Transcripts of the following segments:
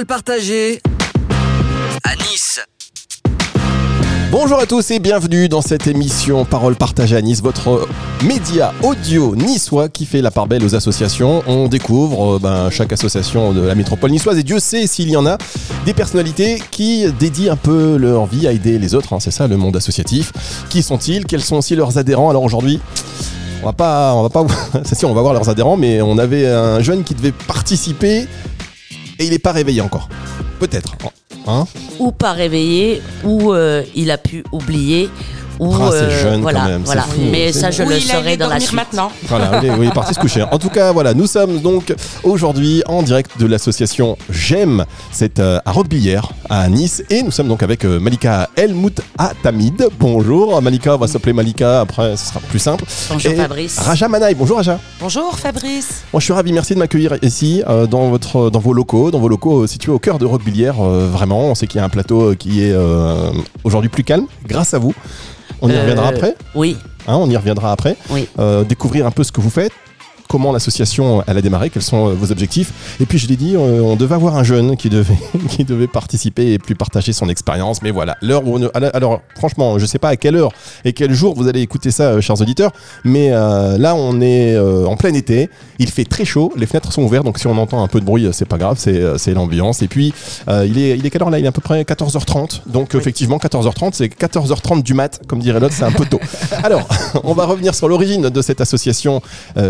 Parole Partagée à Nice. Bonjour à tous et bienvenue dans cette émission Parole Partagée à Nice, votre média audio niçois qui fait la part belle aux associations. On découvre chaque association de la métropole niçoise et Dieu sait s'il y en a des personnalités qui dédient un peu leur vie à aider les autres, hein, c'est ça le monde associatif. Qui sont-ils ? Quels sont aussi leurs adhérents ? Alors aujourd'hui, on va pas c'est sûr, on va voir leurs adhérents, mais on avait un jeune qui devait participer et il n'est pas réveillé encore. Peut-être. Hein ? Ou pas réveillé, ou il a pu oublier, ou c'est jeune voilà, quand même, voilà. C'est fou, mais ça je le saurai dans la suite. Maintenant. Voilà, oui, parti se coucher. En tout cas, voilà, nous sommes donc aujourd'hui en direct de l'association J'aime, c'est à Roquebillière, à Nice, et nous sommes donc avec Malika Elmut Atamid. Bonjour Malika, on va s'appeler Malika, après ce sera plus simple. Bonjour et Fabrice. Raja Manaï, bonjour Raja. Bonjour Fabrice. Moi je suis ravi, merci de m'accueillir ici dans vos locaux situés au cœur de Roquebillière. Vraiment, on sait qu'il y a un plateau qui est aujourd'hui plus calme grâce à vous. On y reviendra après. Oui. Hein, on y reviendra après. Oui. Découvrir un peu ce que vous faites, comment l'association elle a démarré, quels sont vos objectifs. Et puis je l'ai dit, on devait avoir un jeune qui devait participer et puis partager son expérience. Mais voilà, l'heure où alors franchement, je sais pas à quelle heure et quel jour vous allez écouter ça, chers auditeurs. Mais là, on est en plein été. Il fait très chaud, les fenêtres sont ouvertes, donc si on entend un peu de bruit, c'est pas grave, c'est l'ambiance. Et puis il est quelle heure là ? Il est à peu près 14h30. Donc oui. Effectivement, 14h30, c'est 14h30 du mat, comme dirait l'autre, c'est un peu tôt. Alors, on va revenir sur l'origine de cette association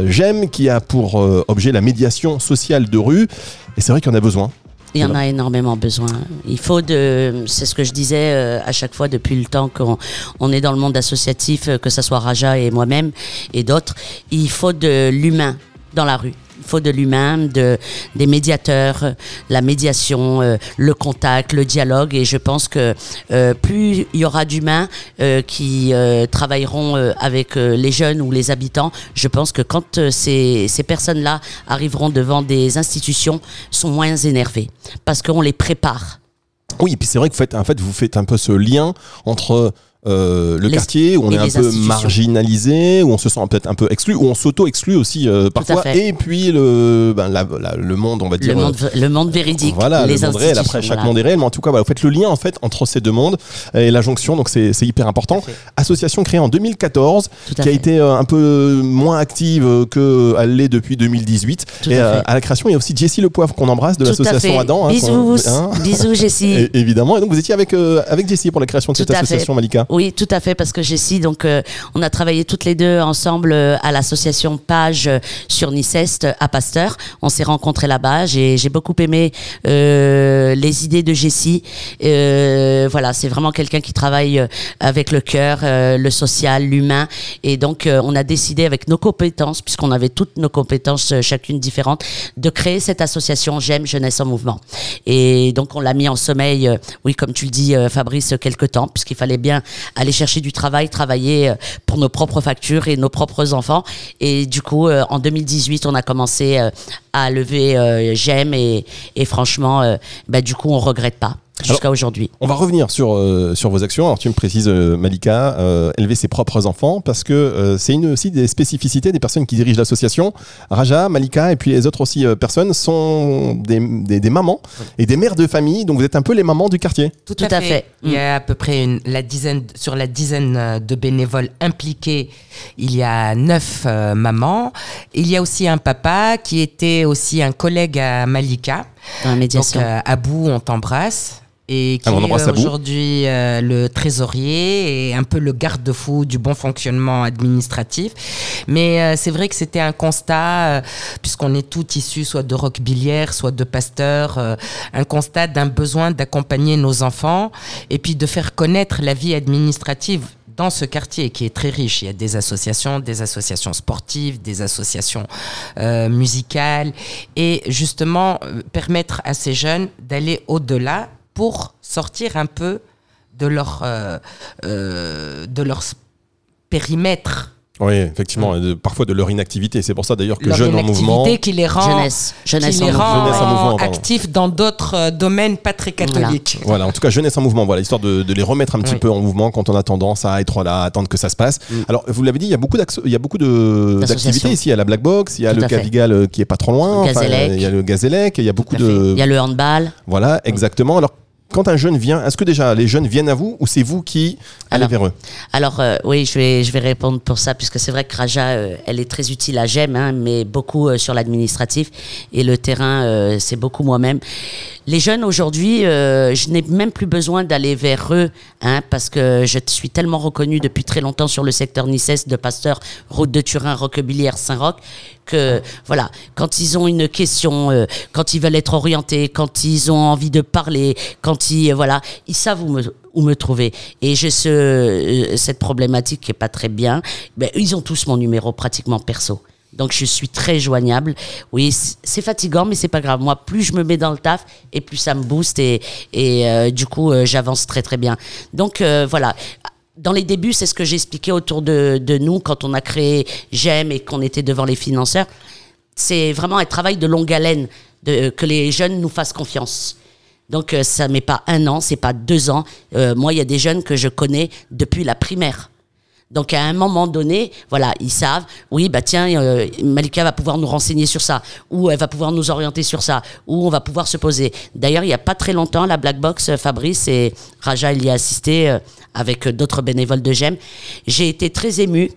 J'aime, qui a pour objet la médiation sociale de rue. Et c'est vrai qu'il y en a besoin. Il y en a énormément besoin. C'est ce que je disais à chaque fois depuis le temps qu'on est dans le monde associatif, que ce soit Raja et moi-même et d'autres. Il faut de l'humain dans la rue. Il faut de l'humain, des médiateurs, la médiation, le contact, le dialogue. Et je pense que plus il y aura d'humains qui travailleront avec les jeunes ou les habitants, je pense que quand ces personnes-là arriveront devant des institutions, sont moins énervées parce qu'on les prépare. Oui, et puis c'est vrai que vous faites un peu ce lien entre... le quartier où on est un peu marginalisé, où on se sent peut-être un peu exclu, où on s'auto-exclut aussi parfois, et puis le monde, on va dire le monde véridique, voilà, les institutions, réel, après chaque monde est réel, mais en tout cas vous faites le lien en fait entre ces deux mondes et la jonction, donc c'est hyper important. Association créée en 2014 qui a été un peu moins active qu'elle l'est depuis 2018 et à la création il y a aussi Jessy Le Poivre qu'on embrasse de l'association Adam, hein, bisous Jessy évidemment, et donc vous étiez avec Jessy pour la création de cette association, Malika. Oui, tout à fait, parce que Jessy, donc on a travaillé toutes les deux ensemble à l'association Page sur Nice-Est à Pasteur. On s'est rencontrés là-bas. J'ai beaucoup aimé les idées de Jessy. Voilà, c'est vraiment quelqu'un qui travaille avec le cœur, le social, l'humain. Et donc on a décidé avec nos compétences, puisqu'on avait toutes nos compétences chacune différentes, de créer cette association J'aime, Jeunesse en Mouvement. Et donc on l'a mis en sommeil, oui, comme tu le dis Fabrice, quelques temps, puisqu'il fallait bien aller chercher du travail, travailler pour nos propres factures et nos propres enfants. Et du coup, en 2018, on a commencé à lever J'aime et franchement, du coup, on ne regrette pas jusqu'à aujourd'hui. On va revenir sur vos actions. Alors, tu me précises, Malika, élever ses propres enfants, parce que c'est aussi des spécificités des personnes qui dirigent l'association. Raja, Malika et puis les autres aussi personnes sont des mamans et des mères de famille. Donc, vous êtes un peu les mamans du quartier. Tout à fait. Il y a à peu près la dizaine de bénévoles impliqués. Il y a 9 mamans. Il y a aussi un papa qui était aussi un collègue à Malika. Dans la médiation. Donc, Abou, on t'embrasse. Et qui est aujourd'hui le trésorier et un peu le garde-fou du bon fonctionnement administratif. Mais c'est vrai que c'était un constat, puisqu'on est tous issus soit de Roquebillière, soit de Pasteur, un constat d'un besoin d'accompagner nos enfants et puis de faire connaître la vie administrative dans ce quartier qui est très riche. Il y a des associations sportives, des associations musicales et justement permettre à ces jeunes d'aller au-delà pour sortir un peu de leur périmètre Oui, effectivement, parfois de leur inactivité. C'est pour ça d'ailleurs que Jeunes en Mouvement... Jeunesse en Mouvement actifs dans d'autres domaines pas très catholiques. Voilà. Voilà, en tout cas, Jeunesse en Mouvement, voilà, histoire de les remettre un petit peu en mouvement quand on a tendance à être là, à attendre que ça se passe. Mm. Alors, vous l'avez dit, il y a beaucoup d'activités ici. Il y a la Black Box, il y a le Cavigal qui est pas trop loin, il y a le Gazélec, il y a beaucoup de... Il y a le handball. Voilà, exactement. Alors, quand un jeune vient, est-ce que déjà les jeunes viennent à vous ou c'est vous qui allez vers eux ? Alors oui, je vais répondre pour ça, puisque c'est vrai que Raja, elle est très utile à GEM, mais beaucoup sur l'administratif et le terrain, c'est beaucoup moi-même. Les jeunes aujourd'hui, je n'ai même plus besoin d'aller vers eux, parce que je suis tellement reconnue depuis très longtemps sur le secteur Nice-Est de Pasteur, Route de Turin, Roquebillière, Saint-Roch, que voilà, quand ils ont une question, quand ils veulent être orientés, quand ils ont envie de parler, ils savent où me trouver. Et j'ai cette problématique qui est pas très bien. Ben, ils ont tous mon numéro pratiquement perso. Donc je suis très joignable. Oui, c'est fatigant, mais c'est pas grave. Moi, plus je me mets dans le taf, et plus ça me booste. Et du coup, j'avance très très bien. Donc voilà. Dans les débuts, c'est ce que j'expliquais autour de nous quand on a créé GEM et qu'on était devant les financeurs. C'est vraiment un travail de longue haleine, que les jeunes nous fassent confiance. Donc ça ne met pas 1 an, c'est pas 2 ans. Moi, il y a des jeunes que je connais depuis la primaire. Donc à un moment donné, voilà, ils savent, oui, bah tiens, Malika va pouvoir nous renseigner sur ça, ou elle va pouvoir nous orienter sur ça, ou on va pouvoir se poser. D'ailleurs, il n'y a pas très longtemps, la Black Box, Fabrice et Raja, il y a assisté avec d'autres bénévoles de GEM. J'ai été très émue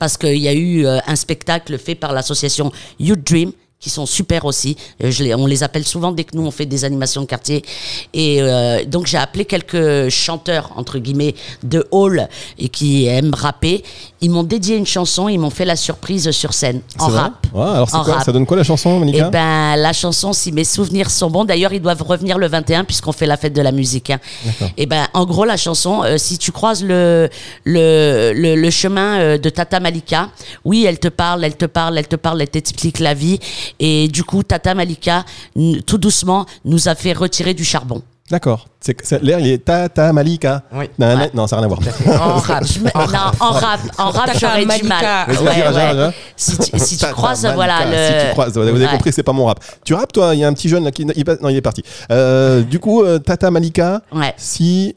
parce qu'il y a eu un spectacle fait par l'association You Dream, qui sont super aussi. On les appelle souvent dès que nous on fait des animations de quartier. Et donc j'ai appelé quelques chanteurs, entre guillemets, de hall et qui aiment rapper. Ils m'ont dédié une chanson, ils m'ont fait la surprise sur scène, en rap. Ouais, alors c'est quoi, rap. Ça donne quoi la chanson, Malika ? Eh ben, la chanson, si mes souvenirs sont bons, d'ailleurs ils doivent revenir le 21 puisqu'on fait la fête de la musique. Et ben, en gros, la chanson, si tu croises le chemin de Tata Malika, oui, elle t'explique la vie. Et du coup, Tata Malika, tout doucement, nous a fait retirer du charbon. D'accord. L'air, il est Tata Malika. Oui. Non, ça n'a rien à voir. En rap, j'aurais du mal. Ouais. Si tu croises, voilà. Si tu croises, vous avez compris, c'est pas mon rap. Tu rappes, toi ? Il y a un petit jeune là qui... Non, il est parti. Du coup, Tata Malika, si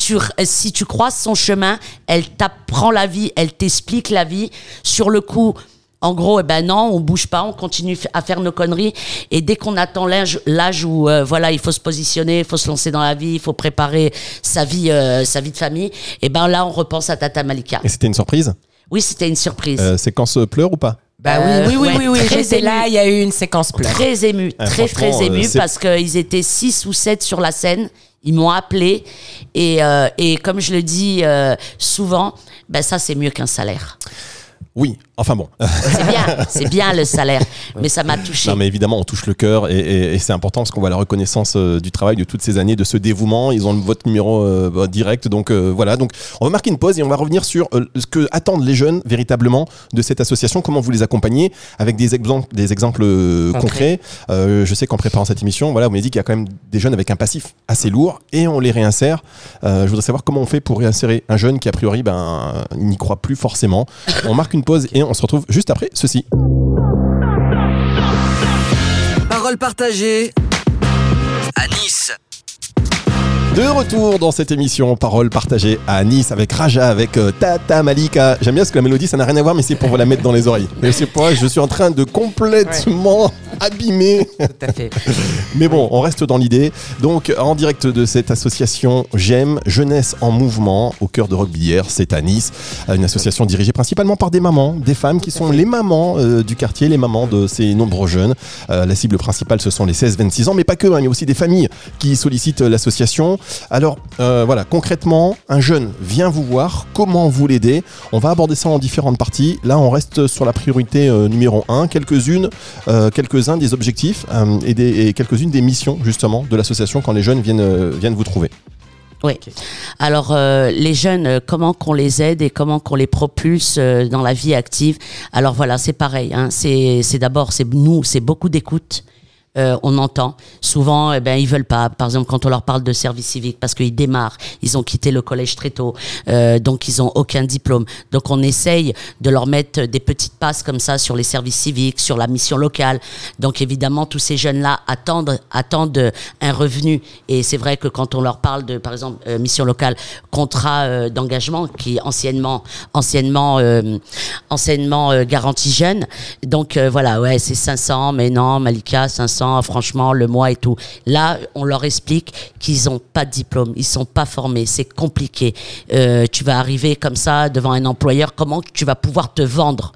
tu croises son chemin, elle t'apprend la vie, elle t'explique la vie. Sur le coup... En gros, non, on bouge pas, on continue à faire nos conneries. Et dès qu'on attend l'âge où, il faut se positionner, il faut se lancer dans la vie, il faut préparer sa vie de famille, là, on repense à Tata Malika. Et c'était une surprise ? Oui, c'était une surprise. Séquence pleure ou pas ? Très là, il y a eu une séquence pleure. Très émue, très émue, parce qu'ils étaient 6 ou 7 sur la scène. Ils m'ont appelé et comme je le dis souvent, ça, c'est mieux qu'un salaire. Oui, enfin bon. C'est bien le salaire, mais ça m'a touché. Non, mais évidemment, on touche le cœur et c'est important parce qu'on voit la reconnaissance du travail de toutes ces années, de ce dévouement. Ils ont votre numéro direct, donc voilà. Donc, on va marquer une pause et on va revenir sur ce que attendent les jeunes véritablement de cette association, comment vous les accompagnez avec des exemples concrets. Je sais qu'en préparant cette émission, voilà, vous m'avez dit qu'il y a quand même des jeunes avec un passif assez lourd et on les réinsère. Je voudrais savoir comment on fait pour réinsérer un jeune qui a priori, il n'y croit plus forcément. On marque une pause et on se retrouve juste après ceci. Parole partagée à Nice. De retour dans cette émission Parole partagée à Nice avec Raja, avec Tata Malika. J'aime bien parce que la mélodie, ça n'a rien à voir, mais c'est pour vous la mettre dans les oreilles. Et c'est pour ça que je suis en train de complètement abîmer. Tout à fait. Mais bon, on reste dans l'idée. Donc, en direct de cette association GEM, Jeunesse en Mouvement, au cœur de Roquebillière, c'est à Nice. Une association dirigée principalement par des mamans, des femmes qui sont les mamans du quartier, les mamans de ces nombreux jeunes. La cible principale, ce sont les 16-26 ans, mais pas que. Il y a aussi des familles qui sollicitent l'association. Alors concrètement, un jeune vient vous voir, comment vous l'aider ? On va aborder ça en différentes parties. Là, on reste sur la priorité numéro 1, quelques-uns des objectifs et quelques-unes des missions justement de l'association quand les jeunes viennent vous trouver. Oui. Okay. Alors les jeunes, comment qu'on les aide et comment qu'on les propulse dans la vie active ? Alors voilà, c'est pareil. C'est d'abord, c'est nous, c'est beaucoup d'écoute. on entend. Souvent, ils veulent pas. Par exemple, quand on leur parle de service civique, parce qu'ils démarrent, ils ont quitté le collège très tôt, donc ils ont aucun diplôme. Donc on essaye de leur mettre des petites passes comme ça sur les services civiques, sur la mission locale. Donc évidemment, tous ces jeunes-là attendent un revenu. Et c'est vrai que quand on leur parle de, par exemple, mission locale, contrat d'engagement, qui anciennement garantie jeune. Donc voilà, ouais, c'est 500, mais non, Malika, 500, franchement, le mois et tout. Là, on leur explique qu'ils n'ont pas de diplôme, ils ne sont pas formés, c'est compliqué. Tu vas arriver comme ça devant un employeur, comment tu vas pouvoir te vendre ?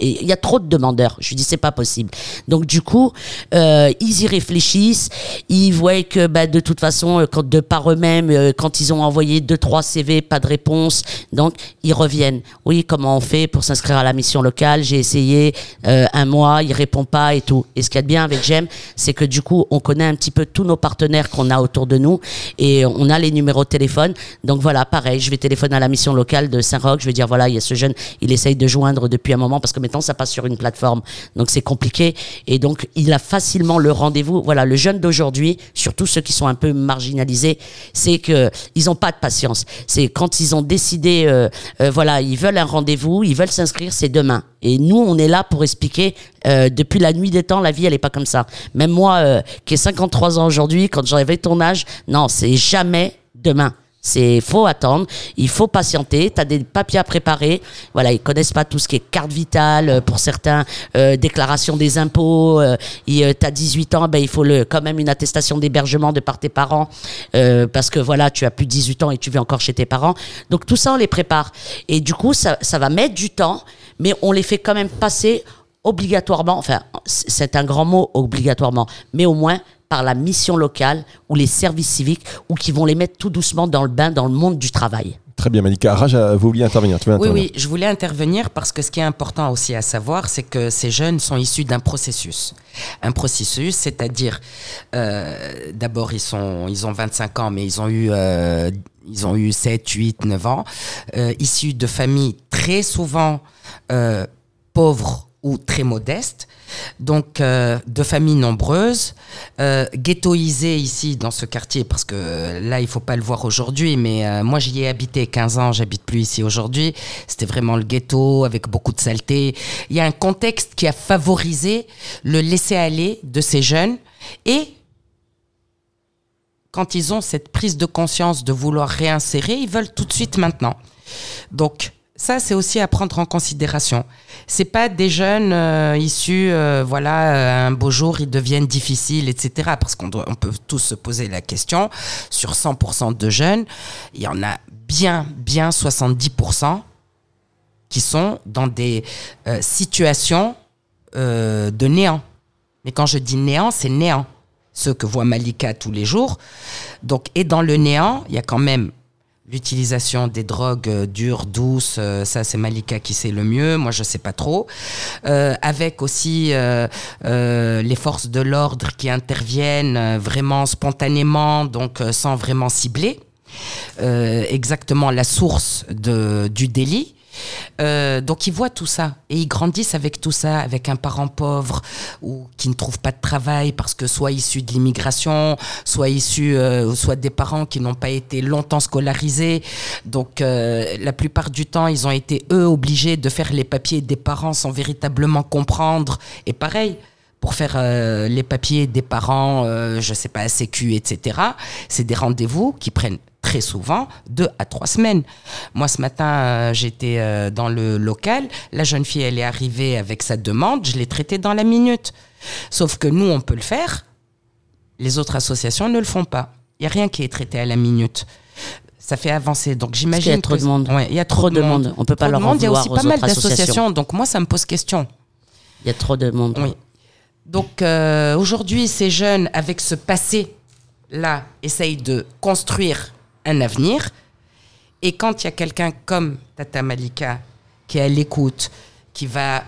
Il y a trop de demandeurs. Je lui dis, c'est pas possible. Donc, du coup, ils y réfléchissent. Ils voient que, de toute façon, par eux-mêmes, quand ils ont envoyé 2-3 CV, pas de réponse. Donc, ils reviennent. Oui, comment on fait pour s'inscrire à la mission locale? J'ai essayé un mois, ils répondent pas et tout. Et ce qu'il y a de bien avec GEM, c'est que, du coup, on connaît un petit peu tous nos partenaires qu'on a autour de nous et on a les numéros de téléphone. Donc, voilà, pareil, je vais téléphoner à la mission locale de Saint-Roch. Je vais dire, voilà, il y a ce jeune, il essaye de joindre depuis un moment. Parce que maintenant ça passe sur une plateforme, donc c'est compliqué et donc il a facilement le rendez-vous. Voilà, le jeune d'aujourd'hui, surtout ceux qui sont un peu marginalisés, c'est que ils n'ont pas de patience. C'est quand ils ont décidé, ils veulent un rendez-vous, ils veulent s'inscrire, c'est demain. Et nous, on est là pour expliquer. Depuis la nuit des temps, la vie, elle est pas comme ça. Même moi, qui ai 53 ans aujourd'hui, quand j'avais ton âge, non, c'est jamais demain. Il faut attendre, il faut patienter, tu as des papiers à préparer. Voilà, ils connaissent pas tout ce qui est carte vitale, pour certains, déclaration des impôts. Tu as 18 ans, il faut quand même une attestation d'hébergement de par tes parents, parce que voilà, tu as plus de 18 ans et tu vis encore chez tes parents. Donc tout ça, on les prépare. Et du coup, ça va mettre du temps, mais on les fait quand même passer obligatoirement, enfin, c'est un grand mot, obligatoirement, mais au moins par la mission locale ou les services civiques ou qui vont les mettre tout doucement dans le bain, dans le monde du travail. Très bien, Malika. Raja, vous vouliez intervenir. Oui, je voulais intervenir parce que ce qui est important aussi à savoir, c'est que ces jeunes sont issus d'un processus. Un processus, c'est-à-dire, d'abord, ils ont 25 ans, mais ils ont eu 7, 8, 9 ans, issus de familles très souvent pauvres ou très modestes, donc de familles nombreuses, ghettoisées ici dans ce quartier, parce que là il faut pas le voir aujourd'hui, mais moi j'y ai habité 15 ans, j'habite plus ici aujourd'hui, c'était vraiment le ghetto avec beaucoup de saleté. Il y a un contexte qui a favorisé le laisser-aller de ces jeunes, et quand ils ont cette prise de conscience de vouloir réinsérer, ils veulent tout de suite maintenant. Donc ça, c'est aussi à prendre en considération. C'est pas des jeunes issus, un beau jour, ils deviennent difficiles, etc. Parce qu'on peut tous se poser la question, sur 100% de jeunes, il y en a bien 70% qui sont dans des situations de néant. Mais quand je dis néant, c'est néant. Ceux que voit Malika tous les jours. Donc, et dans le néant, il y a quand même l'utilisation des drogues dures, douces, ça c'est Malika qui sait le mieux, moi je sais pas trop. Avec aussi les forces de l'ordre qui interviennent vraiment spontanément, donc sans vraiment cibler exactement la source du délit. Donc ils voient tout ça et ils grandissent avec tout ça, avec un parent pauvre ou qui ne trouve pas de travail parce que soit issu de l'immigration, soit des parents qui n'ont pas été longtemps scolarisés. Donc la plupart du temps ils ont été eux obligés de faire les papiers des parents sans véritablement comprendre. Et pareil, pour faire les papiers des parents, sécu, etc. C'est des rendez-vous qui prennent très souvent 2 à 3 semaines. Moi, ce matin, j'étais dans le local. La jeune fille, elle est arrivée avec sa demande. Je l'ai traitée dans la minute. Sauf que nous, on peut le faire. Les autres associations ne le font pas. Il n'y a rien qui est traité à la minute. Ça fait avancer. Donc, j'imagine qu'il y a trop de monde. Ouais, il y a trop de monde. On ne peut pas leur en vouloir aux autres associations. Il y a aussi pas mal d'associations. Donc, moi, ça me pose question. Il y a trop de monde. Oui. Donc, aujourd'hui, ces jeunes, avec ce passé-là, essayent de construire un avenir. Et quand il y a quelqu'un comme Tata Malika qui est à l'écoute, qui va,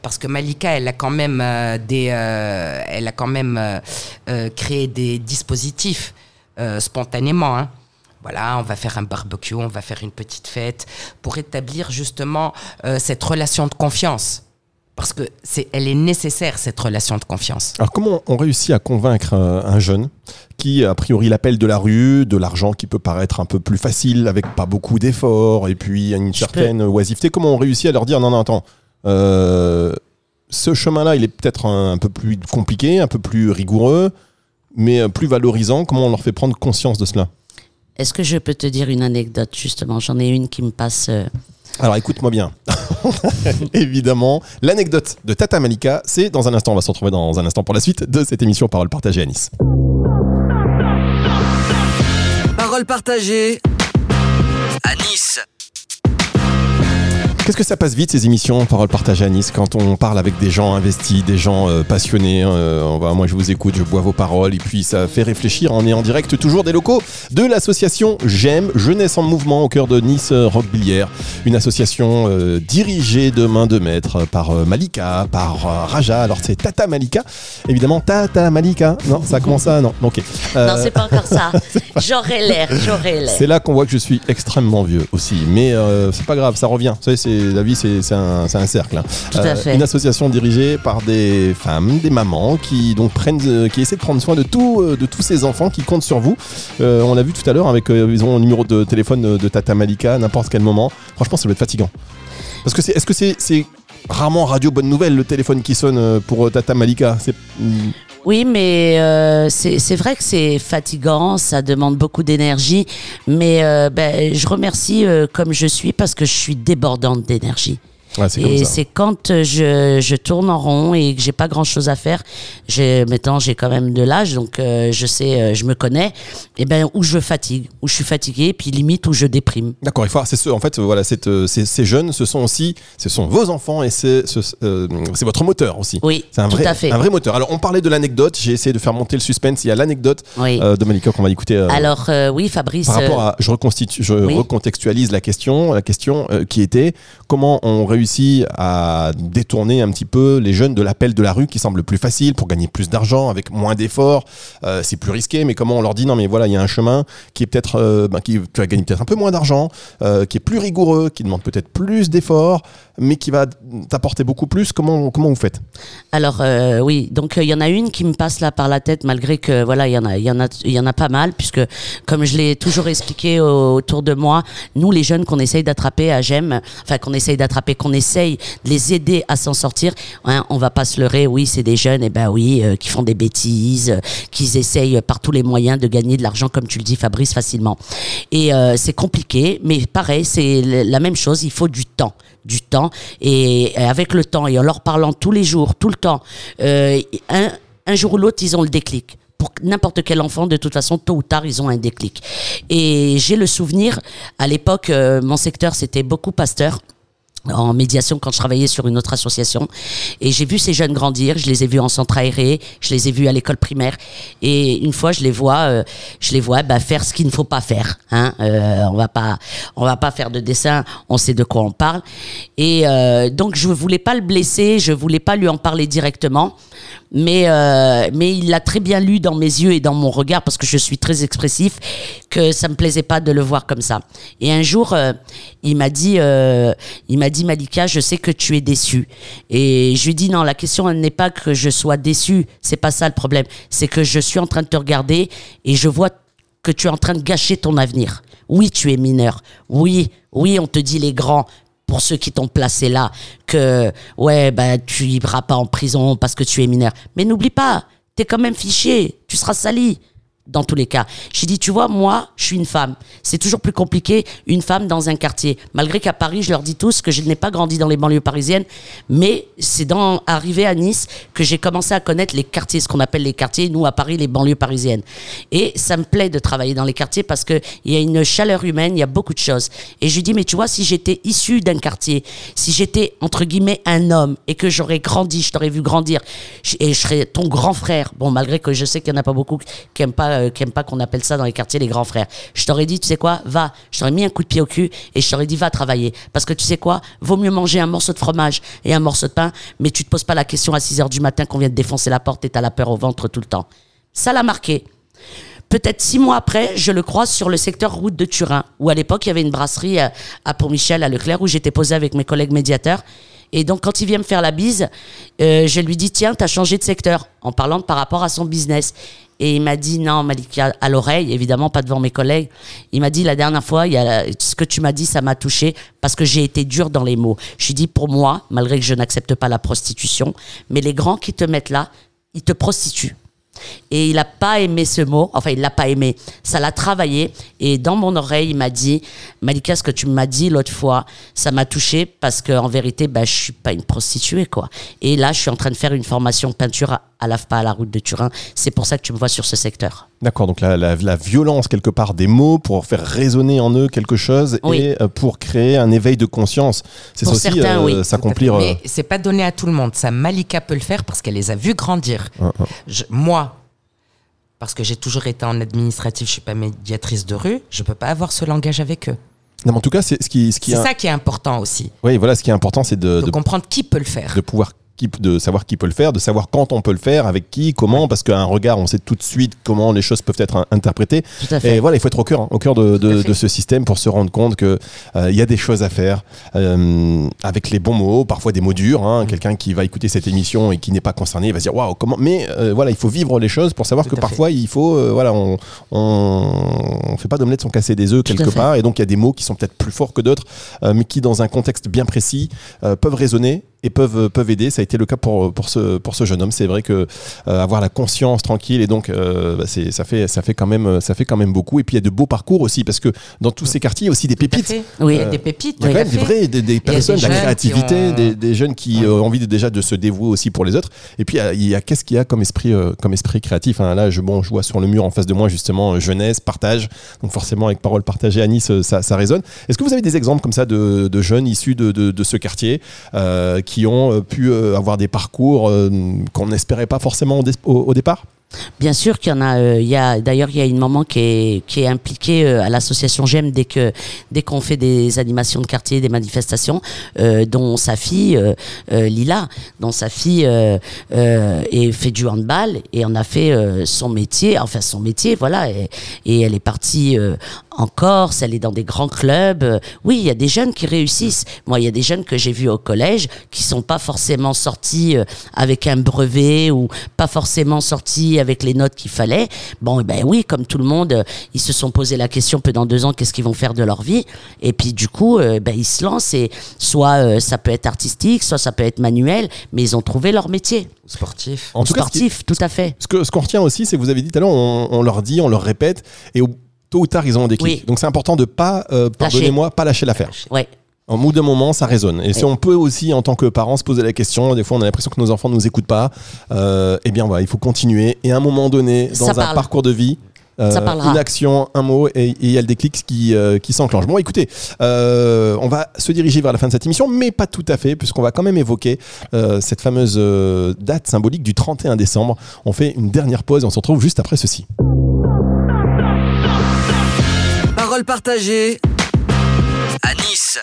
parce que Malika, elle a quand même créé des dispositifs spontanément. Hein. Voilà, on va faire un barbecue, on va faire une petite fête pour établir justement cette relation de confiance Parce que elle est nécessaire, cette relation de confiance. Alors comment on réussit à convaincre un jeune qui, a priori, l'appelle de la rue, de l'argent qui peut paraître un peu plus facile, avec pas beaucoup d'efforts, et puis une certaine oisiveté, comment on réussit à leur dire, non, attends, ce chemin-là, il est peut-être un peu plus compliqué, un peu plus rigoureux, mais plus valorisant, comment on leur fait prendre conscience de cela ? Est-ce que je peux te dire une anecdote, justement ? J'en ai une qui me passe... Alors écoute-moi bien. Évidemment, l'anecdote de Tata Malika, c'est dans un instant. On va se retrouver dans un instant pour la suite de cette émission Parole Partagée à Nice. Parole Partagée à Nice. Qu'est-ce que ça passe vite ces émissions Parole Partagée à Nice quand on parle avec des gens investis, des gens passionnés. Moi je vous écoute, je bois vos paroles et puis ça fait réfléchir. On est en direct toujours des locaux de l'association J'aime, Jeunesse en Mouvement au cœur de Nice Roquebillière. Une association dirigée de main de maître par Malika, par Raja. Alors c'est Tata Malika. Évidemment Tata Malika. Non, ça commence à... Non, ok. Non, c'est pas encore ça. J'aurais l'air. C'est là qu'on voit que je suis extrêmement vieux aussi. Mais c'est pas grave, ça revient. La vie, c'est un cercle. Tout à fait. Une association dirigée par des femmes, des mamans qui essaient de prendre soin de tous ces enfants qui comptent sur vous. On l'a vu tout à l'heure avec ils ont le numéro de téléphone de Tata Malika à n'importe quel moment. Franchement, ça doit être fatigant. Parce que c'est rarement radio bonne nouvelle le téléphone qui sonne pour Tata Malika. Oui, mais c'est vrai que c'est fatigant, ça demande beaucoup d'énergie, mais je remercie comme je suis parce que je suis débordante d'énergie. Ouais, c'est quand je tourne en rond et que j'ai pas grand chose à faire, maintenant j'ai quand même de l'âge, donc je sais, je me connais, et où je fatigue, où je suis fatigué, puis limite où je déprime. D'accord, ces jeunes, ce sont vos enfants et c'est votre moteur aussi. Oui, c'est un vrai moteur. Alors on parlait de l'anecdote, j'ai essayé de faire monter le suspense, il y a l'anecdote de Malika qu'on va écouter. Alors oui, Fabrice. Par rapport à, recontextualise la question qui était comment on réussit à détourner un petit peu les jeunes de l'appel de la rue qui semble plus facile pour gagner plus d'argent avec moins d'efforts, c'est plus risqué, mais comment on leur dit non mais voilà il y a un chemin qui est peut-être qui tu vas gagner peut-être un peu moins d'argent, qui est plus rigoureux, qui demande peut-être plus d'efforts mais qui va t'apporter beaucoup plus, comment vous faites ? Alors oui, donc il y en a une qui me passe là par la tête malgré que voilà il y en a pas mal puisque comme je l'ai toujours expliqué autour de moi, nous les jeunes qu'on essaye d'attraper à J'aime, qu'on essaye de les aider à s'en sortir, hein, on va pas se leurrer, oui c'est des jeunes qui font des bêtises, qu'ils essayent par tous les moyens de gagner de l'argent comme tu le dis Fabrice facilement et c'est compliqué mais pareil c'est la même chose, il faut du temps et avec le temps et en leur parlant tous les jours, tout le temps un jour ou l'autre ils ont le déclic. Pour n'importe quel enfant, de toute façon, tôt ou tard, ils ont un déclic et j'ai le souvenir à l'époque, mon secteur c'était beaucoup Pasteur en médiation quand je travaillais sur une autre association et j'ai vu ces jeunes grandir, je les ai vus en centre aéré, je les ai vus à l'école primaire et une fois je les vois faire ce qu'il ne faut pas faire on va pas faire de dessin, on sait de quoi on parle et donc je voulais pas le blesser, je voulais pas lui en parler directement mais il l'a très bien lu dans mes yeux et dans mon regard parce que je suis très expressif que ça me plaisait pas de le voir comme ça et un jour il m'a dit Malika, je sais que tu es déçue. Et je lui dis non, la question elle n'est pas que je sois déçue, c'est pas ça le problème, c'est que je suis en train de te regarder et je vois que tu es en train de gâcher ton avenir. Oui, tu es mineur. Oui, on te dit les grands pour ceux qui t'ont placé là que tu iras pas en prison parce que tu es mineur. Mais n'oublie pas, tu es quand même fiché, tu seras sali. Dans tous les cas. J'ai dit, tu vois, moi, je suis une femme. C'est toujours plus compliqué, une femme dans un quartier. Malgré qu'à Paris, je leur dis tous que je n'ai pas grandi dans les banlieues parisiennes, mais c'est arrivé à Nice que j'ai commencé à connaître les quartiers, ce qu'on appelle les quartiers, nous, à Paris, les banlieues parisiennes. Et ça me plaît de travailler dans les quartiers parce qu'il y a une chaleur humaine, il y a beaucoup de choses. Et je lui dis, mais tu vois, si j'étais issue d'un quartier, si j'étais, entre guillemets, un homme et que j'aurais grandi, je t'aurais vu grandir et je serais ton grand frère. Bon, malgré que je sais qu'il n'y en a pas beaucoup qui n'aiment pas qu'on appelle ça dans les quartiers les grands frères. Je t'aurais dit, tu sais quoi, va. Je t'aurais mis un coup de pied au cul et je t'aurais dit, va travailler. Parce que tu sais quoi, vaut mieux manger un morceau de fromage et un morceau de pain, mais tu te poses pas la question à 6h du matin qu'on vient de défoncer la porte et t'as la peur au ventre tout le temps. Ça l'a marqué. Peut-être 6 mois après, je le croise sur le secteur Route de Turin, où à l'époque, il y avait une brasserie à Pont-Michel, à Leclerc, où j'étais posée avec mes collègues médiateurs. Et donc, quand il vient me faire la bise, je lui dis « Tiens, t'as changé de secteur », en parlant par rapport à son business. Et il m'a dit « Non, Malika », à l'oreille, évidemment, pas devant mes collègues. Il m'a dit « La dernière fois, ce que tu m'as dit, ça m'a touchée, parce que j'ai été dure dans les mots. » Je lui dis « Pour moi, malgré que je n'accepte pas la prostitution, mais les grands qui te mettent là, ils te prostituent. » Et il n'a pas aimé ce mot, enfin il ne l'a pas aimé, ça l'a travaillé, et dans mon oreille il m'a dit « Malika, ce que tu m'as dit l'autre fois, ça m'a touchée parce qu'en vérité, je ne suis pas une prostituée, quoi. » Et là je suis en train de faire une formation peinture à l'AFPA, à la Route de Turin, c'est pour ça que tu me vois sur ce secteur. D'accord, donc la violence quelque part des mots pour faire résonner en eux quelque chose, oui, et pour créer un éveil de conscience, c'est pour ça aussi s'accomplir. Mais c'est pas donné à tout le monde, ça Malika peut le faire parce qu'elle les a vus grandir. Moi, parce que j'ai toujours été en administratif, je suis pas médiatrice de rue, je peux pas avoir ce langage avec eux. Non, mais en tout cas, c'est ça qui est important aussi. Oui, voilà, ce qui est important, c'est de comprendre qui peut le faire, de pouvoir. De savoir qui peut le faire, de savoir quand on peut le faire, avec qui, comment, parce qu'à un regard on sait tout de suite comment les choses peuvent être interprétées, et voilà, il faut être au cœur de ce système pour se rendre compte qu'il y a des choses à faire avec les bons mots, parfois des mots durs, hein. Quelqu'un qui va écouter cette émission et qui n'est pas concerné, il va se dire waouh, comment, mais voilà, il faut vivre les choses pour savoir que parfois il faut, on fait pas d'omelette sans casser des œufs quelque part, et donc il y a des mots qui sont peut-être plus forts que d'autres, mais qui dans un contexte bien précis peuvent résonner et peuvent aider. Ça a été le cas pour ce jeune homme. C'est vrai que avoir la conscience tranquille, et donc ça fait quand même beaucoup. Et puis il y a de beaux parcours aussi, parce que dans tous ces quartiers il y a aussi des pépites. Oui, des pépites. Il y a quand même des personnes, de la créativité, des jeunes qui ont envie déjà de se dévouer aussi pour les autres. Et puis il y a qu'est-ce qu'il y a comme esprit créatif, hein. Là je vois sur le mur en face de moi justement jeunesse, partage. Donc forcément avec Parole Partagée à Nice, ça résonne. Est-ce que vous avez des exemples comme ça de jeunes issus de ce quartier qui ont pu avoir des parcours qu'on n'espérait pas forcément au départ? Bien sûr qu'il y en a. D'ailleurs, il y a une maman qui est impliquée à l'association GEM dès qu'on fait des animations de quartier, des manifestations, dont sa fille Lila, et fait du handball et en a fait son métier. Voilà, et elle est partie en Corse. Elle est dans des grands clubs. Oui, il y a des jeunes qui réussissent. Moi, il y a des jeunes que j'ai vus au collège qui sont pas forcément sortis avec un brevet ou pas forcément sortis avec les notes qu'il fallait. Bon, ben oui, comme tout le monde, ils se sont posé la question, dans 2 ans, qu'est-ce qu'ils vont faire de leur vie? Et puis du coup, ils se lancent, et soit ça peut être artistique, soit ça peut être manuel, mais ils ont trouvé leur métier. Sportif. En tout cas, sportif, tout à fait. Ce qu'on retient aussi, c'est que vous avez dit tout à l'heure, on leur dit, on leur répète, et tôt ou tard, ils ont un déclic. Oui. Donc c'est important de pas, pardonnez-moi, pas lâcher l'affaire. Oui. En bout d'un moment, ça résonne. Et si on peut aussi, en tant que parents, se poser la question, des fois on a l'impression que nos enfants ne nous écoutent pas, il faut continuer. Et à un moment donné, dans un parcours de vie, une action, un mot, et il y a le déclic qui s'enclenche. Bon, écoutez, on va se diriger vers la fin de cette émission, mais pas tout à fait, puisqu'on va quand même évoquer cette fameuse date symbolique du 31 décembre. On fait une dernière pause et on se retrouve juste après ceci. Parole partagée à Nice.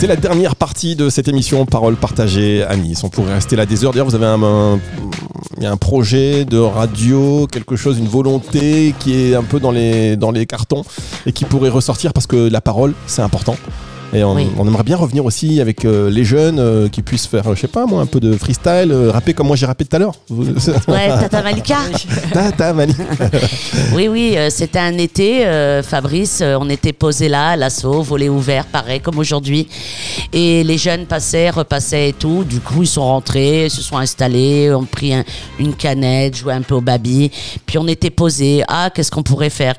C'est la dernière partie de cette émission Parole partagée à Nice. On pourrait rester là des heures. D'ailleurs, vous avez il y a un projet de radio, quelque chose, une volonté qui est un peu dans les cartons et qui pourrait ressortir, parce que la parole, c'est important. Et on aimerait bien revenir aussi avec les jeunes qui puissent faire, je sais pas moi, un peu de freestyle, rapper comme moi j'ai rappé tout à l'heure. Ouais, Tata Malika. Tata Malika. Oui, c'était un été, Fabrice, on était posés là, à l'assaut, volet ouvert, pareil, comme aujourd'hui. Et les jeunes passaient, repassaient et tout. Du coup, ils sont rentrés, se sont installés, ont pris une canette, joué un peu au baby. Puis on était posés. Ah, qu'est-ce qu'on pourrait faire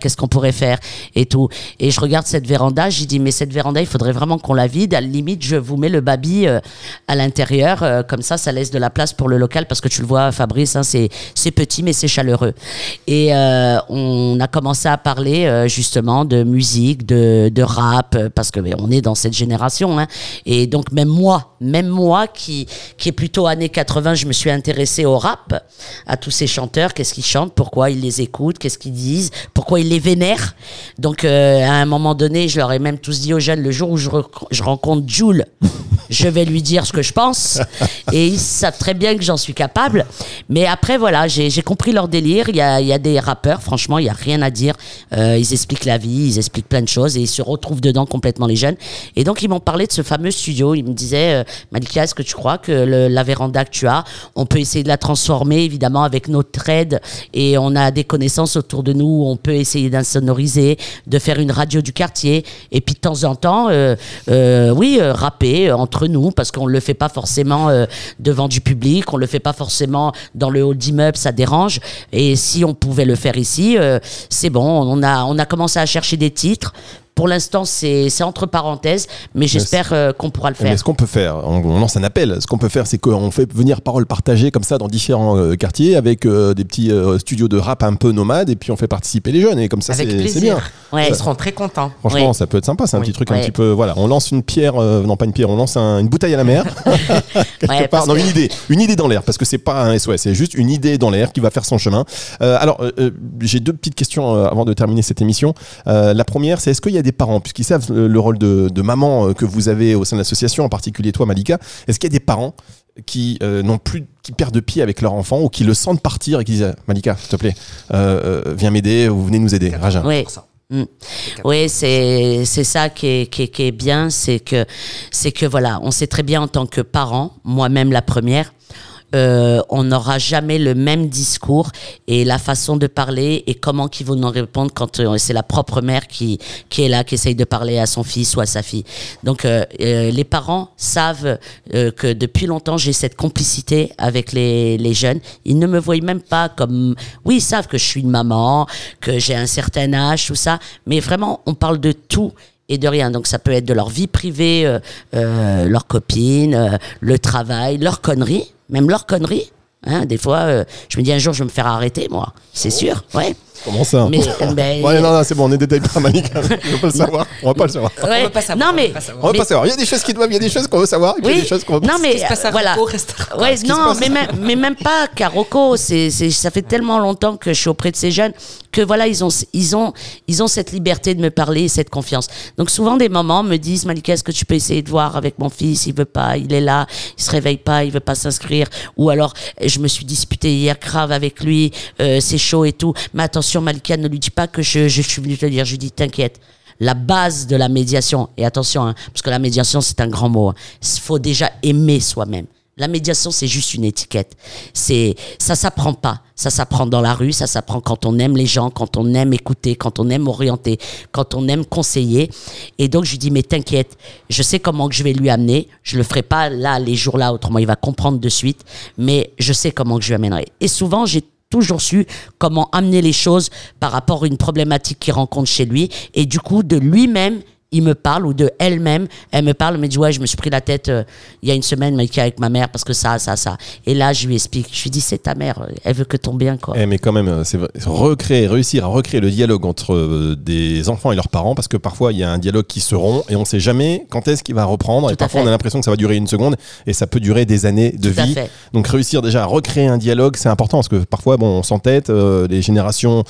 et tout. Et je regarde cette véranda, j'ai dit, mais cette véranda, il faudrait vraiment qu'on la vide, à la limite je vous mets le baby à l'intérieur, comme ça laisse de la place pour le local, parce que tu le vois Fabrice, hein, c'est petit mais c'est chaleureux, et on a commencé à parler justement de musique, de rap, parce que on est dans cette génération, hein, et donc même moi qui est plutôt années 80, je me suis intéressée au rap, à tous ces chanteurs, qu'est-ce qu'ils chantent, pourquoi ils les écoutent, qu'est-ce qu'ils disent, pourquoi ils les vénèrent, donc à un moment donné je leur ai même tous dit aux jeunes, le jour où je je rencontre Jules, je vais lui dire ce que je pense. Et ils savent très bien que j'en suis capable. Mais après, voilà, j'ai compris leur délire. Il y a des rappeurs, franchement, il n'y a rien à dire. Ils expliquent la vie, ils expliquent plein de choses et ils se retrouvent dedans complètement, les jeunes. Et donc, ils m'ont parlé de ce fameux studio. Ils me disaient, Malika, est-ce que tu crois que la véranda que tu as, on peut essayer de la transformer, évidemment, avec notre aide. Et on a des connaissances autour de nous où on peut essayer d'insonoriser, de faire une radio du quartier. Et puis, de temps en temps, rapper entre nous, parce qu'on le fait pas forcément devant du public, on le fait pas forcément dans le hall d'immeuble, ça dérange. Et si on pouvait le faire ici, c'est bon. On a commencé à chercher des titres. Pour l'instant, c'est entre parenthèses, mais j'espère qu'on pourra le faire. Mais ce qu'on peut faire, on lance un appel. Ce qu'on peut faire, c'est qu'on fait venir Parole Partagée comme ça dans différents quartiers avec des petits studios de rap un peu nomades, et puis on fait participer les jeunes. Et comme ça, c'est bien. Ouais. Ils seront très contents. Franchement, ça peut être sympa. C'est un petit truc un petit peu. Voilà, on lance une pierre, non pas une pierre, on lance une bouteille à la mer. Une idée dans l'air, parce que c'est pas un SOS, c'est juste une idée dans l'air qui va faire son chemin. Alors, j'ai deux petites questions avant de terminer cette émission. La première, c'est est-ce qu'il y a des parents, puisqu'ils savent le rôle de maman que vous avez au sein de l'association, en particulier toi, Malika, est-ce qu'il y a des parents qui qui perdent pied avec leur enfant ou qui le sentent partir et qui disent, Malika, s'il te plaît, viens m'aider ou venez nous aider, Raja. Oui. Mmh. Oui, c'est ça qui est bien, c'est que voilà, on sait très bien en tant que parents, moi-même la première, on n'aura jamais le même discours et la façon de parler et comment qu'ils vont nous répondre quand c'est la propre mère qui est là, qui essaye de parler à son fils ou à sa fille. Donc les parents savent que depuis longtemps j'ai cette complicité avec les jeunes. Ils ne me voient même pas comme... Oui, ils savent que je suis une maman, que j'ai un certain âge, tout ça, mais vraiment on parle de tout et de rien. Donc ça peut être de leur vie privée, leurs copines, le travail, leurs conneries. Même leurs conneries, hein, des fois, je me dis un jour je vais me faire arrêter, moi, c'est sûr, ouais. Comment ça? Mais, non, c'est bon, on ne détaille pas, Malika. On ne veut pas le savoir. Ouais. On ne veut pas savoir. Il y a des choses qui doivent, il y a des choses qu'on veut savoir. Oui. Il y a des choses qu'on veut savoir. Qui se passe à Rocco reste à Rocco. Même pas qu'à Rocco. Ça fait tellement longtemps que je suis auprès de ces jeunes que voilà, ils ont cette liberté de me parler et cette confiance. Donc souvent, des mamans me disent, Malika, est-ce que tu peux essayer de voir avec mon fils? Il veut pas, il est là, il se réveille pas, il veut pas s'inscrire. Ou alors, je me suis disputée hier grave avec lui, c'est chaud et tout. Mais attention, Malika, ne lui dis pas que je suis venue te le dire. Je lui dis, t'inquiète. La base de la médiation, et attention, hein, parce que la médiation, c'est un grand mot. Il faut déjà aimer soi-même. La médiation, c'est juste une étiquette. Ça s'apprend pas. Ça s'apprend dans la rue, ça s'apprend quand on aime les gens, quand on aime écouter, quand on aime orienter, quand on aime conseiller. Et donc, je lui dis, mais t'inquiète, je sais comment que je vais lui amener. Je le ferai pas là, les jours là, autrement, il va comprendre de suite. Mais je sais comment que je lui amènerai. Et souvent, j'ai toujours su comment amener les choses par rapport à une problématique qu'il rencontre chez lui. Et du coup, de lui-même, il me parle, ou de elle-même, elle me parle, elle me dit, ouais, je me suis pris la tête il y a une semaine, mais avec ma mère, parce que ça. Et là, je lui explique, je lui dis, c'est ta mère, elle veut que ton bien, quoi. Mais quand même, c'est réussir à recréer le dialogue entre des enfants et leurs parents, parce que parfois, il y a un dialogue qui se rompt, et on ne sait jamais quand est-ce qu'il va reprendre, et parfois, on a l'impression que ça va durer une seconde, et ça peut durer des années de vie. Donc, réussir déjà à recréer un dialogue, c'est important, parce que parfois, on s'entête, les générations,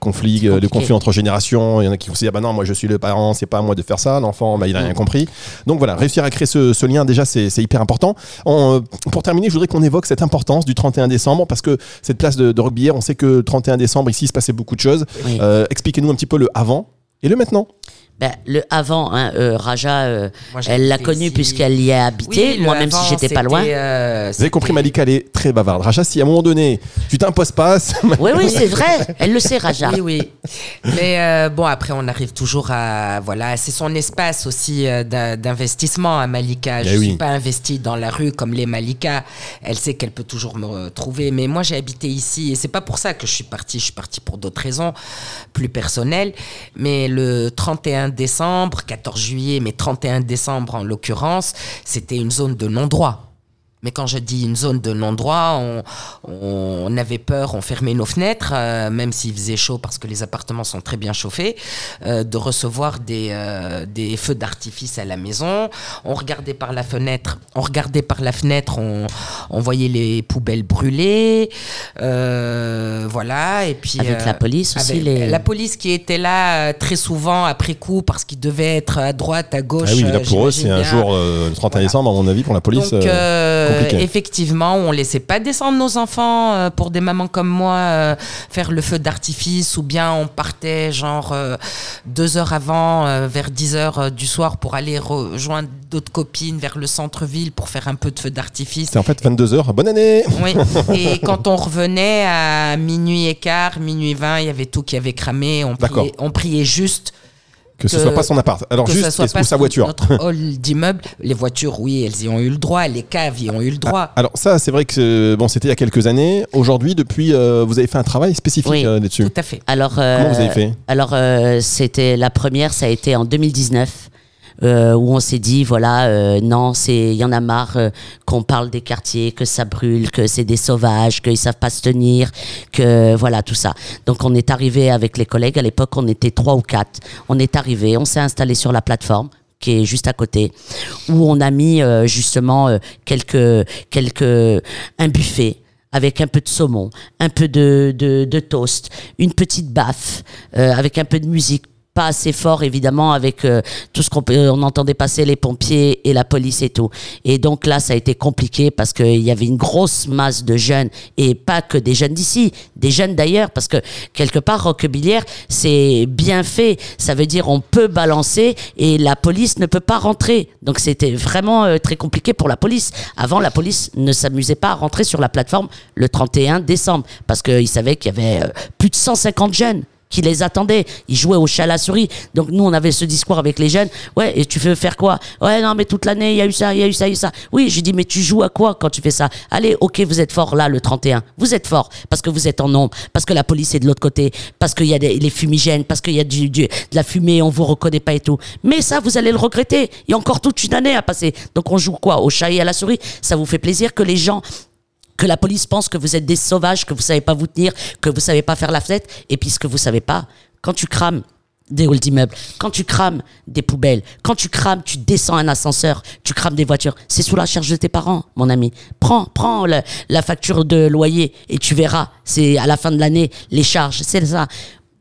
conflits entre générations, il y en a qui vont se dire, non, moi, je suis le parent, c'est pas à moi de faire ça, l'enfant il n'a rien compris. Donc voilà, réussir à créer ce lien déjà c'est hyper important. Pour terminer, je voudrais qu'on évoque cette importance du 31 décembre parce que cette place de Roquebillière, on sait que le 31 décembre ici il se passait beaucoup de choses. Oui. Expliquez-nous un petit peu le avant et le maintenant. Le avant, hein, Raja, moi, elle l'a connu puisqu'elle y a habité, oui, moi même avant, si j'étais pas loin. Vous avez compris, Malika, elle est très bavarde. Raja, si à un moment donné, tu t'imposes pas... Oui, c'est vrai, elle le sait, Raja. Oui. Mais après, on arrive toujours à... Voilà, c'est son espace aussi d'investissement à Malika. Je ne suis pas investie dans la rue comme les Malika. Elle sait qu'elle peut toujours me trouver. Mais moi, j'ai habité ici et c'est pas pour ça que je suis partie. Je suis partie pour d'autres raisons plus personnelles. Mais le 31 décembre, 14 juillet, mais 31 décembre en l'occurrence, c'était une zone de non-droit. Mais quand je dis une zone de non-droit, on avait peur, on fermait nos fenêtres, même s'il faisait chaud parce que les appartements sont très bien chauffés, de recevoir des feux d'artifice à la maison. On regardait par la fenêtre, on voyait les poubelles brûlées, voilà. Et puis avec la police aussi. La police qui était là très souvent après coup parce qu'ils devaient être à droite, à gauche. Ah oui, là pour eux c'est un jour le 31 voilà. décembre à mon avis pour la police. Donc, effectivement, on laissait pas descendre nos enfants pour des mamans comme moi faire le feu d'artifice, ou bien on partait genre 2 heures avant, vers 10 heures du soir pour aller rejoindre d'autres copines vers le centre-ville pour faire un peu de feu d'artifice. C'est en fait 22 heures, bonne année. Oui. Et quand on revenait à minuit 15, minuit 20, il y avait tout qui avait cramé. On priait juste. Que ce soit pas son appart. Alors juste, ou sa voiture. Notre hall d'immeuble, les voitures, oui, elles y ont eu le droit, les caves y ont eu le droit. Alors ça, c'est vrai que bon, c'était il y a quelques années. Aujourd'hui, depuis, vous avez fait un travail spécifique là-dessus. Oui, tout à fait. Alors, comment vous avez fait ? Alors, c'était la première, ça a été en 2019. Où on s'est dit voilà non, c'est, y en a marre qu'on parle des quartiers, que ça brûle, que c'est des sauvages, qu'ils savent pas se tenir, que voilà tout ça. Donc on est arrivé avec les collègues, à l'époque on était 3 ou 4, on est arrivé, on s'est installé sur la plateforme qui est juste à côté, où on a mis justement quelques un buffet avec un peu de saumon, un peu de toast, une petite baffe, avec un peu de musique. Pas assez fort évidemment avec tout ce qu'on on entendait passer, les pompiers et la police et tout. Et donc là ça a été compliqué parce que il y avait une grosse masse de jeunes, et pas que des jeunes d'ici, des jeunes d'ailleurs, parce que quelque part Roquebillière c'est bien fait, ça veut dire on peut balancer et la police ne peut pas rentrer. Donc c'était vraiment très compliqué pour la police. Avant, la police ne s'amusait pas à rentrer sur la plateforme le 31 décembre parce que ils savaient qu'il y avait plus de 150 jeunes qui les attendaient, ils jouaient au chat la souris. Donc nous on avait ce discours avec les jeunes, ouais, et tu veux faire quoi? Ouais, non mais toute l'année il y a eu ça. Oui, j'ai dit mais tu joues à quoi quand tu fais ça? Allez, ok, vous êtes forts là le 31, vous êtes forts parce que vous êtes en nombre, parce que la police est de l'autre côté, parce qu'il y a les fumigènes, parce qu'il y a de la fumée, on vous reconnaît pas et tout. Mais ça vous allez le regretter, il y a encore toute une année à passer. Donc on joue quoi? Au chat et à la souris? Ça vous fait plaisir que les gens, que la police pense que vous êtes des sauvages, que vous savez pas vous tenir, que vous savez pas faire la fête, et puis ce que vous savez pas, quand tu crames des halls d'immeubles, quand tu crames des poubelles, quand tu crames, tu descends un ascenseur, tu crames des voitures, c'est sous la charge de tes parents, mon ami. Prends la facture de loyer et tu verras, c'est à la fin de l'année, les charges, c'est ça.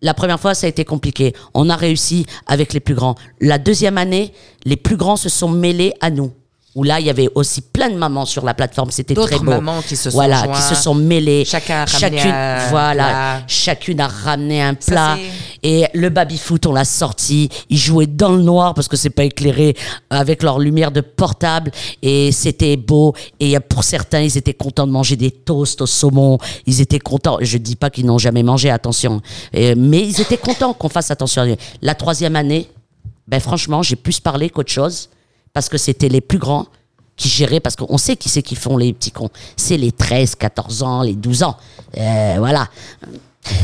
La première fois, ça a été compliqué. On a réussi avec les plus grands. La deuxième année, les plus grands se sont mêlés à nous. Où là, il y avait aussi plein de mamans sur la plateforme. C'était très beau. D'autres mamans qui se sont joints, qui se sont mêlées. Chacune a ramené un plat. Et le baby-foot, on l'a sorti. Ils jouaient dans le noir parce que c'est pas éclairé, avec leur lumière de portable. Et c'était beau. Et pour certains, ils étaient contents de manger des toasts au saumon. Ils étaient contents. Je dis pas qu'ils n'ont jamais mangé, attention. Mais ils étaient contents qu'on fasse attention. La troisième année, ben franchement, j'ai plus parlé qu'autre chose. Parce que c'était les plus grands qui géraient, parce qu'on sait qui c'est qui font les petits cons. C'est les 13, 14 ans, les 12 ans. Voilà.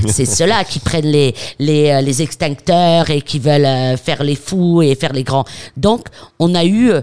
C'est ceux-là qui prennent les extincteurs et qui veulent faire les fous et faire les grands. Donc, on a eu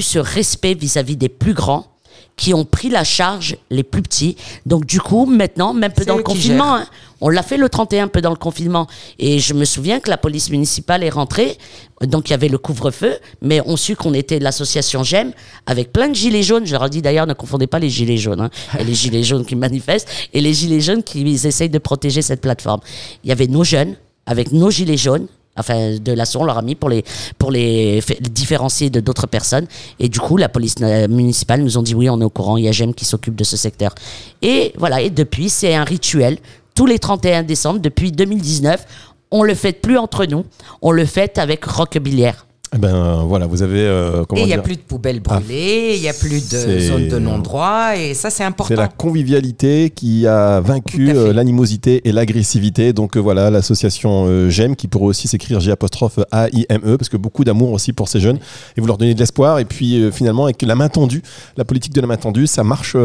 ce respect vis-à-vis des plus grands qui ont pris la charge, les plus petits. Donc, du coup, maintenant, même peu dans le confinement, hein, on l'a fait le 31, peu dans le confinement. Et je me souviens que la police municipale est rentrée, donc il y avait le couvre-feu, mais on sut qu'on était de l'association J'aime, avec plein de gilets jaunes. Je leur dis d'ailleurs, ne confondez pas les gilets jaunes, hein. Il y a les gilets jaunes qui manifestent et les gilets jaunes qui essayent de protéger cette plateforme. Il y avait nos jeunes, avec nos gilets jaunes, enfin de l'assaut, on leur a mis pour les différencier de d'autres personnes, et du coup la police municipale nous ont dit oui, on est au courant, il y a GEM qui s'occupe de ce secteur, et voilà. Et depuis, c'est un rituel tous les 31 décembre depuis 2019. On le fête plus entre nous, on le fête avec Roquebillière. Ben voilà, vous avez comment dire. Et il y a plus de poubelles brûlées, il y a plus de zones de non-droit, et ça c'est important. C'est la convivialité qui a vaincu l'animosité et l'agressivité. Donc voilà, l'association J'aime, qui pourrait aussi s'écrire J'AIME, parce que beaucoup d'amour aussi pour ces jeunes, et vous leur donnez de l'espoir. Et puis finalement, avec la main tendue, la politique de la main tendue, ça marche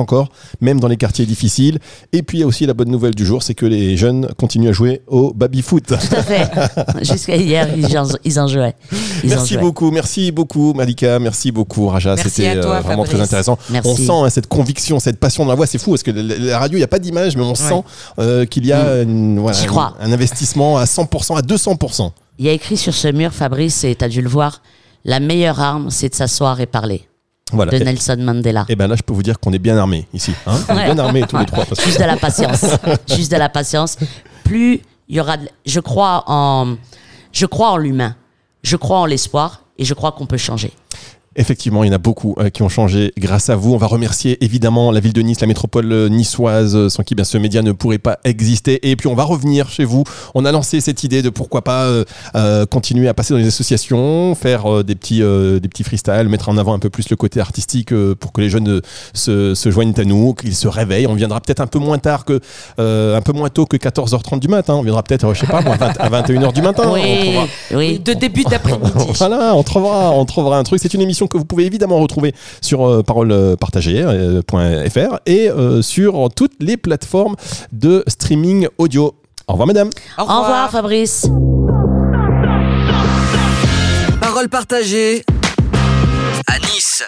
encore, même dans les quartiers difficiles. Et puis il y a aussi la bonne nouvelle du jour, c'est que les jeunes continuent à jouer au baby-foot. Tout à fait. Jusqu'à hier, ils en jouaient. Merci beaucoup Malika, merci beaucoup Raja, merci c'était toi, vraiment Fabrice. Très intéressant. Merci. On sent cette conviction, cette passion dans la voix, c'est fou parce que la radio, il n'y a pas d'image, mais on sent qu'il y a un investissement à 100%, à 200%. Il y a écrit sur ce mur, Fabrice, et tu as dû le voir, la meilleure arme, c'est de s'asseoir et parler. Voilà. De Nelson Mandela. Et bien là, je peux vous dire qu'on est bien armés ici. Hein, on est bien armés tous les trois. Parce que... Juste de la patience. Juste de la patience. Plus il y aura... Je crois en l'humain. Je crois en l'espoir et je crois qu'on peut changer. Effectivement, il y en a beaucoup qui ont changé grâce à vous. On va remercier évidemment la ville de Nice, la métropole niçoise, sans qui ce média ne pourrait pas exister. Et puis on va revenir chez vous. On a lancé cette idée de pourquoi pas continuer à passer dans les associations, faire des petits freestyles, mettre en avant un peu plus le côté artistique pour que les jeunes se joignent à nous, qu'ils se réveillent. On viendra peut-être un peu moins tôt que 14h30 du matin. On viendra peut-être, je sais pas, à 21h du matin. Oui. De début d'après-midi. Voilà, on trouvera un truc. C'est une émission que vous pouvez évidemment retrouver sur parolepartagée.fr et sur toutes les plateformes de streaming audio. Au revoir madame. Au revoir Fabrice. Parole partagée à Nice.